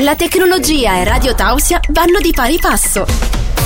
La tecnologia e Radio Tausia vanno di pari passo.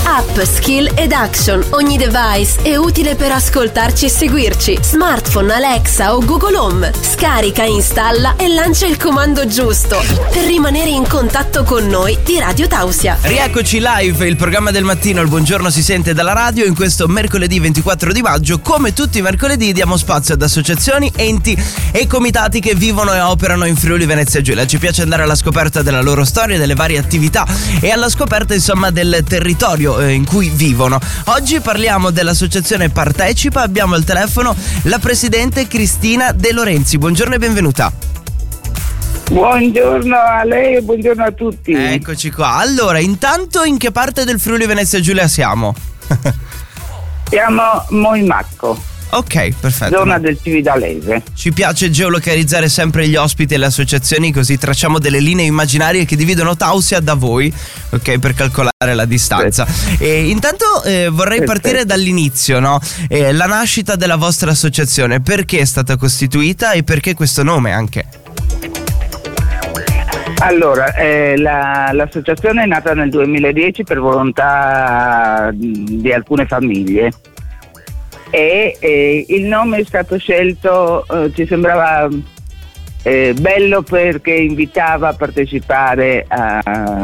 App, skill ed action. Ogni device è utile per ascoltarci e seguirci. Smartphone, Alexa o Google Home. Scarica, installa e lancia il comando giusto per rimanere in contatto con noi di Radio Tausia. Rieccoci live, il programma del mattino, il buongiorno si sente dalla radio. In questo mercoledì 24 di maggio, come tutti i mercoledì, diamo spazio ad associazioni, enti e comitati che vivono e operano in Friuli Venezia Giulia. Ci piace andare alla scoperta della loro storia, delle varie attività e alla scoperta, insomma, del territorio in cui vivono. Oggi parliamo dell'associazione Partecipa. Abbiamo al telefono la presidente Cristina De Lorenzi. Buongiorno e benvenuta. Buongiorno a lei e buongiorno a tutti. Eccoci qua. Allora, intanto in che parte del Friuli Venezia Giulia siamo? Siamo Moimacco. Ok, perfetto. Zona del Cividalese. Ci piace geolocalizzare sempre gli ospiti e le associazioni, così tracciamo delle linee immaginarie che dividono Tausia da voi, ok, per calcolare la distanza. E intanto vorrei partire dall'inizio, no? La nascita della vostra associazione, perché è stata costituita e perché questo nome anche? Allora, l'associazione è nata nel 2010 per volontà di alcune famiglie. E il nome è stato scelto, ci sembrava bello perché invitava a partecipare, a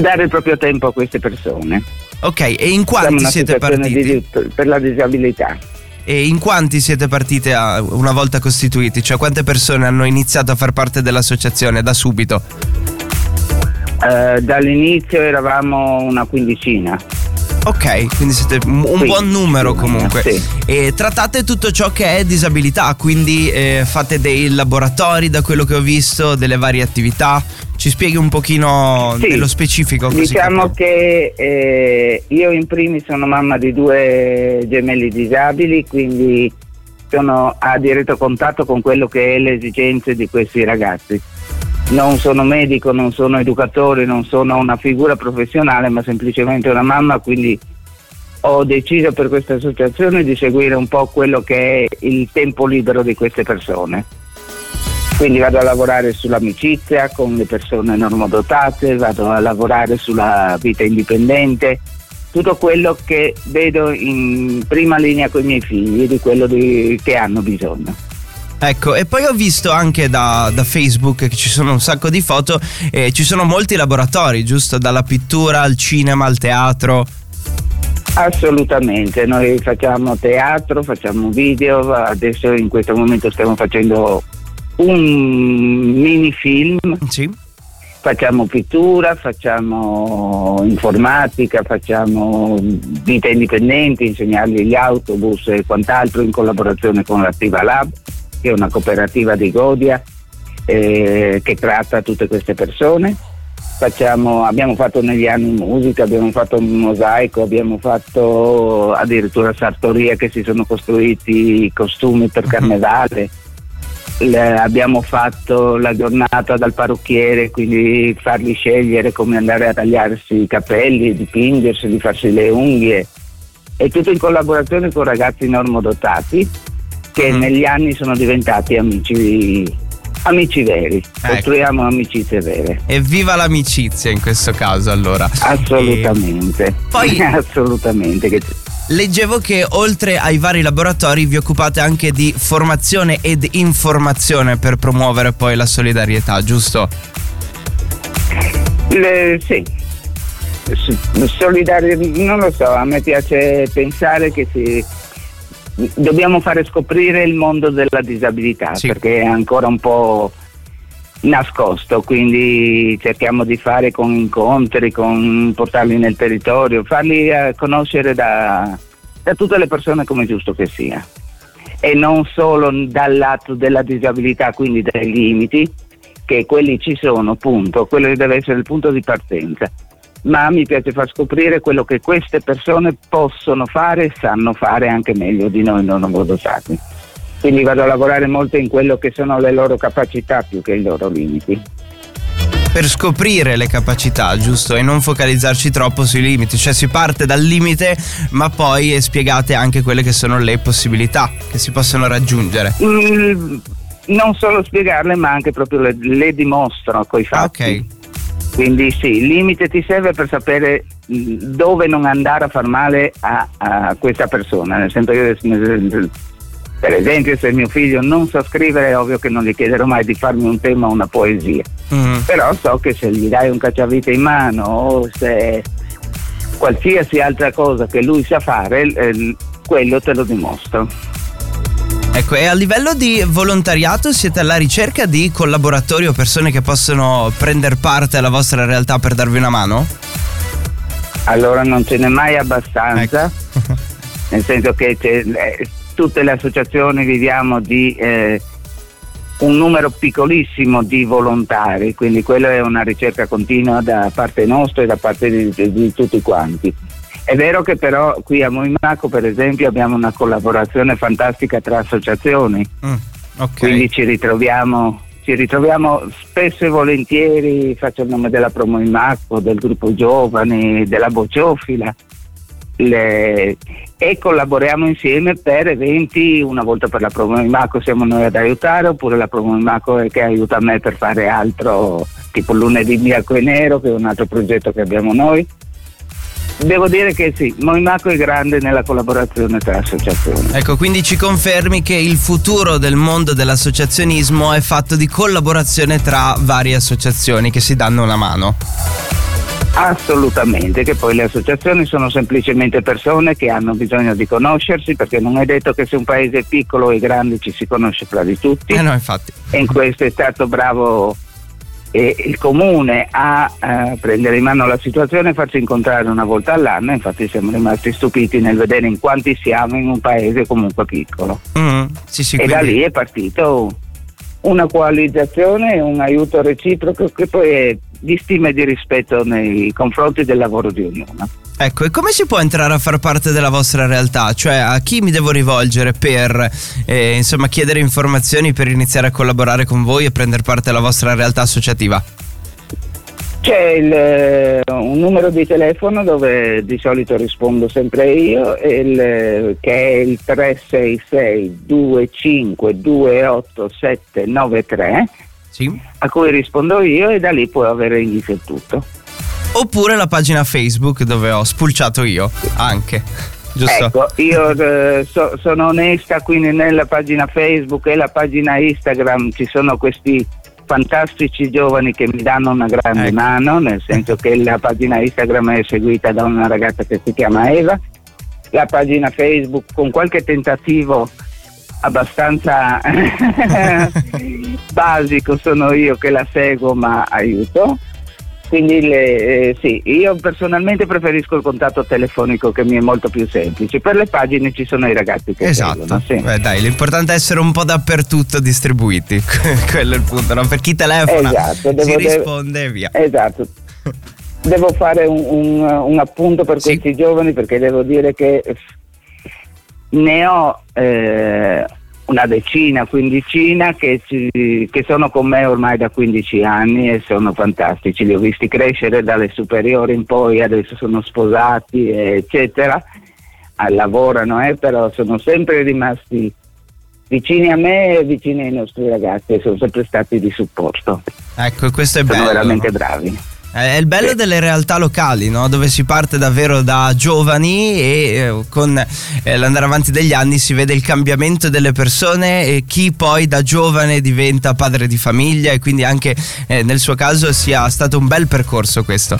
dare il proprio tempo a queste persone. Ok, e in quanti siete partiti? Per la disabilità. E in quanti siete partite una volta costituiti? Cioè, quante persone hanno iniziato a far parte dell'associazione da subito? Dall'inizio eravamo una quindicina. Ok, quindi siete un buon numero comunque. Sì. E trattate tutto ciò che è disabilità, quindi fate dei laboratori, da quello che ho visto, delle varie attività. Ci spieghi un pochino nello specifico? Così diciamo che io in primis sono mamma di 2 gemelli disabili, quindi sono a diretto contatto con quello che è le esigenze di questi ragazzi. Non sono medico, non sono educatore, non sono una figura professionale, ma semplicemente una mamma, quindi ho deciso per questa associazione di seguire un po' quello che è il tempo libero di queste persone. Quindi vado a lavorare sull'amicizia con le persone normodotate, vado a lavorare sulla vita indipendente, tutto quello che vedo in prima linea con i miei figli, di quello che hanno bisogno. Ecco, e poi ho visto anche da Facebook che ci sono un sacco di foto e ci sono molti laboratori, giusto? Dalla pittura al cinema, al teatro. Assolutamente, noi facciamo teatro, facciamo video, adesso in questo momento stiamo facendo un mini film. Sì. Facciamo pittura, facciamo informatica, facciamo vita indipendente, insegnargli gli autobus e quant'altro in collaborazione con l'Attiva Lab, che è una cooperativa di Godia che tratta tutte queste persone. Abbiamo fatto negli anni musica, abbiamo fatto un mosaico, abbiamo fatto addirittura sartoria, che si sono costruiti costumi per carnevale. Abbiamo fatto la giornata dal parrucchiere, quindi fargli scegliere come andare a tagliarsi i capelli, dipingersi, di farsi le unghie, e tutto in collaborazione con ragazzi normodotati che negli anni sono diventati amici veri, ecco. Costruiamo amicizie vere. E viva l'amicizia in questo caso, allora. Assolutamente. E poi assolutamente. Leggevo che oltre ai vari laboratori vi occupate anche di formazione ed informazione per promuovere poi la solidarietà, giusto? Sì. Solidarietà, non lo so, a me piace pensare che dobbiamo fare scoprire il mondo della disabilità, perché è ancora un po' nascosto, quindi cerchiamo di fare con incontri, con portarli nel territorio, farli conoscere da tutte le persone, come giusto che sia, e non solo dal lato della disabilità, quindi dai limiti, che quelli ci sono, punto, quello deve essere il punto di partenza. Ma mi piace far scoprire quello che queste persone possono fare e sanno fare anche meglio di noi non votati. Quindi vado a lavorare molto in quello che sono le loro capacità più che i loro limiti. Per scoprire le capacità, giusto? E non focalizzarci troppo sui limiti, cioè si parte dal limite ma poi spiegate anche quelle che sono le possibilità che si possono raggiungere. Non solo spiegarle, ma anche proprio le dimostro coi fatti. Ok. Quindi sì, il limite ti serve per sapere dove non andare a far male a questa persona. Nel senso, io, per esempio, se mio figlio non sa scrivere, è ovvio che non gli chiederò mai di farmi un tema o una poesia. Mm. Però so che se gli dai un cacciavite in mano o se qualsiasi altra cosa che lui sa fare, quello te lo dimostro. Ecco, e a livello di volontariato siete alla ricerca di collaboratori o persone che possono prendere parte alla vostra realtà per darvi una mano? Allora non ce n'è mai abbastanza, ecco. Nel senso che tutte le associazioni viviamo di un numero piccolissimo di volontari, quindi quella è una ricerca continua da parte nostra e da parte di tutti quanti. È vero che però qui a Moimacco, per esempio, abbiamo una collaborazione fantastica tra associazioni, okay. Quindi ci ritroviamo spesso e volentieri, faccio il nome della Pro Moimacco, del gruppo giovani, della bocciofila, e collaboriamo insieme per eventi. Una volta per la Pro Moimacco siamo noi ad aiutare, oppure la Pro Moimacco che aiuta a me per fare altro, tipo lunedì bianco e nero, che è un altro progetto che abbiamo noi. Devo dire che sì, Moimacco è grande nella collaborazione tra associazioni. Ecco, quindi ci confermi che il futuro del mondo dell'associazionismo è fatto di collaborazione tra varie associazioni che si danno una mano. Assolutamente, che poi le associazioni sono semplicemente persone che hanno bisogno di conoscersi, perché non è detto che se un paese è piccolo e grande ci si conosce fra di tutti. No, infatti. E in questo è stato bravo e il comune a prendere in mano la situazione e farci incontrare una volta all'anno. Infatti siamo rimasti stupiti nel vedere in quanti siamo in un paese comunque piccolo. Sì, e quindi da lì è partito una coalizzazione, un aiuto reciproco che poi è di stima e di rispetto nei confronti del lavoro di ognuno. Ecco, e come si può entrare a far parte della vostra realtà? Cioè, a chi mi devo rivolgere per chiedere informazioni per iniziare a collaborare con voi e prendere parte alla vostra realtà associativa? C'è un numero di telefono dove di solito rispondo sempre io, che è il 366-2528-793, sì, a cui rispondo io, e da lì puoi avere inizio tutto. Oppure la pagina Facebook dove ho spulciato io anche, giusto? Ecco, io sono onesta, quindi nella pagina Facebook e la pagina Instagram ci sono questi fantastici giovani che mi danno una grande mano, nel senso che la pagina Instagram è seguita da una ragazza che si chiama Eva, la pagina Facebook con qualche tentativo abbastanza basico sono io che la seguo, ma aiuto. Quindi sì, io personalmente preferisco il contatto telefonico, che mi è molto più semplice. Per le pagine ci sono i ragazzi che seguono, sì. Beh, dai, l'importante è essere un po' dappertutto distribuiti. Quello è il punto, no? Per chi telefona, esatto, risponde e via. Esatto. Devo fare un appunto per questi giovani, perché devo dire che ne ho una decina, quindicina che sono con me ormai da 15 anni e sono fantastici. Li ho visti crescere dalle superiori in poi, adesso sono sposati eccetera, lavorano, però sono sempre rimasti vicini a me e vicini ai nostri ragazzi e sono sempre stati di supporto. Ecco, questo è bello. Sono veramente bravi. È il bello delle realtà locali, no? Dove si parte davvero da giovani e con l'andare avanti degli anni si vede il cambiamento delle persone e chi poi da giovane diventa padre di famiglia, e quindi anche nel suo caso sia stato un bel percorso questo.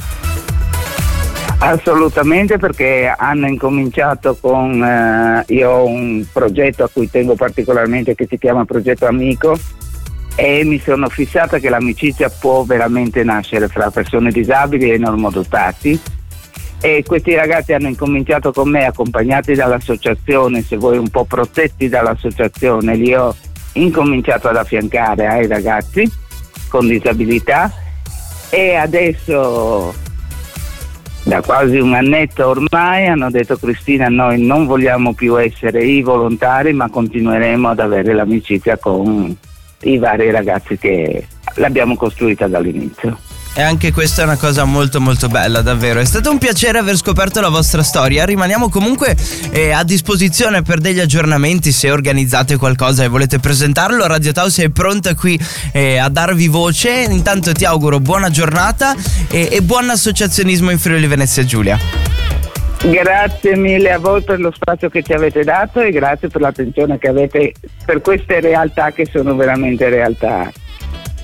Assolutamente, perché hanno incominciato con io ho un progetto a cui tengo particolarmente che si chiama Progetto Amico, e mi sono fissata che l'amicizia può veramente nascere fra persone disabili e normodotati, e questi ragazzi hanno incominciato con me, accompagnati dall'associazione, se vuoi un po' protetti dall'associazione. Li ho incominciato ad affiancare ai ragazzi con disabilità, e adesso da quasi un annetto ormai hanno detto: Cristina, noi non vogliamo più essere i volontari, ma continueremo ad avere l'amicizia con i vari ragazzi che l'abbiamo costruita dall'inizio. E anche questa è una cosa molto molto bella, davvero. È stato un piacere aver scoperto la vostra storia. Rimaniamo comunque a disposizione per degli aggiornamenti. Se organizzate qualcosa e volete presentarlo, Radio Tausia è pronta qui a darvi voce. Intanto ti auguro buona giornata e buon associazionismo in Friuli Venezia Giulia. Grazie mille a voi per lo spazio che ci avete dato e grazie per l'attenzione che avete per queste realtà che sono veramente realtà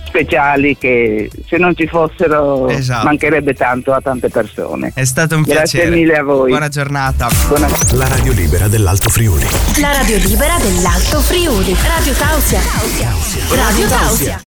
speciali che se non ci fossero, esatto, mancherebbe tanto a tante persone. È stato un piacere. Grazie mille a voi. Buona giornata. La radio libera dell'Alto Friuli. La radio libera dell'Alto Friuli. Radio Tausia. Radio Tausia.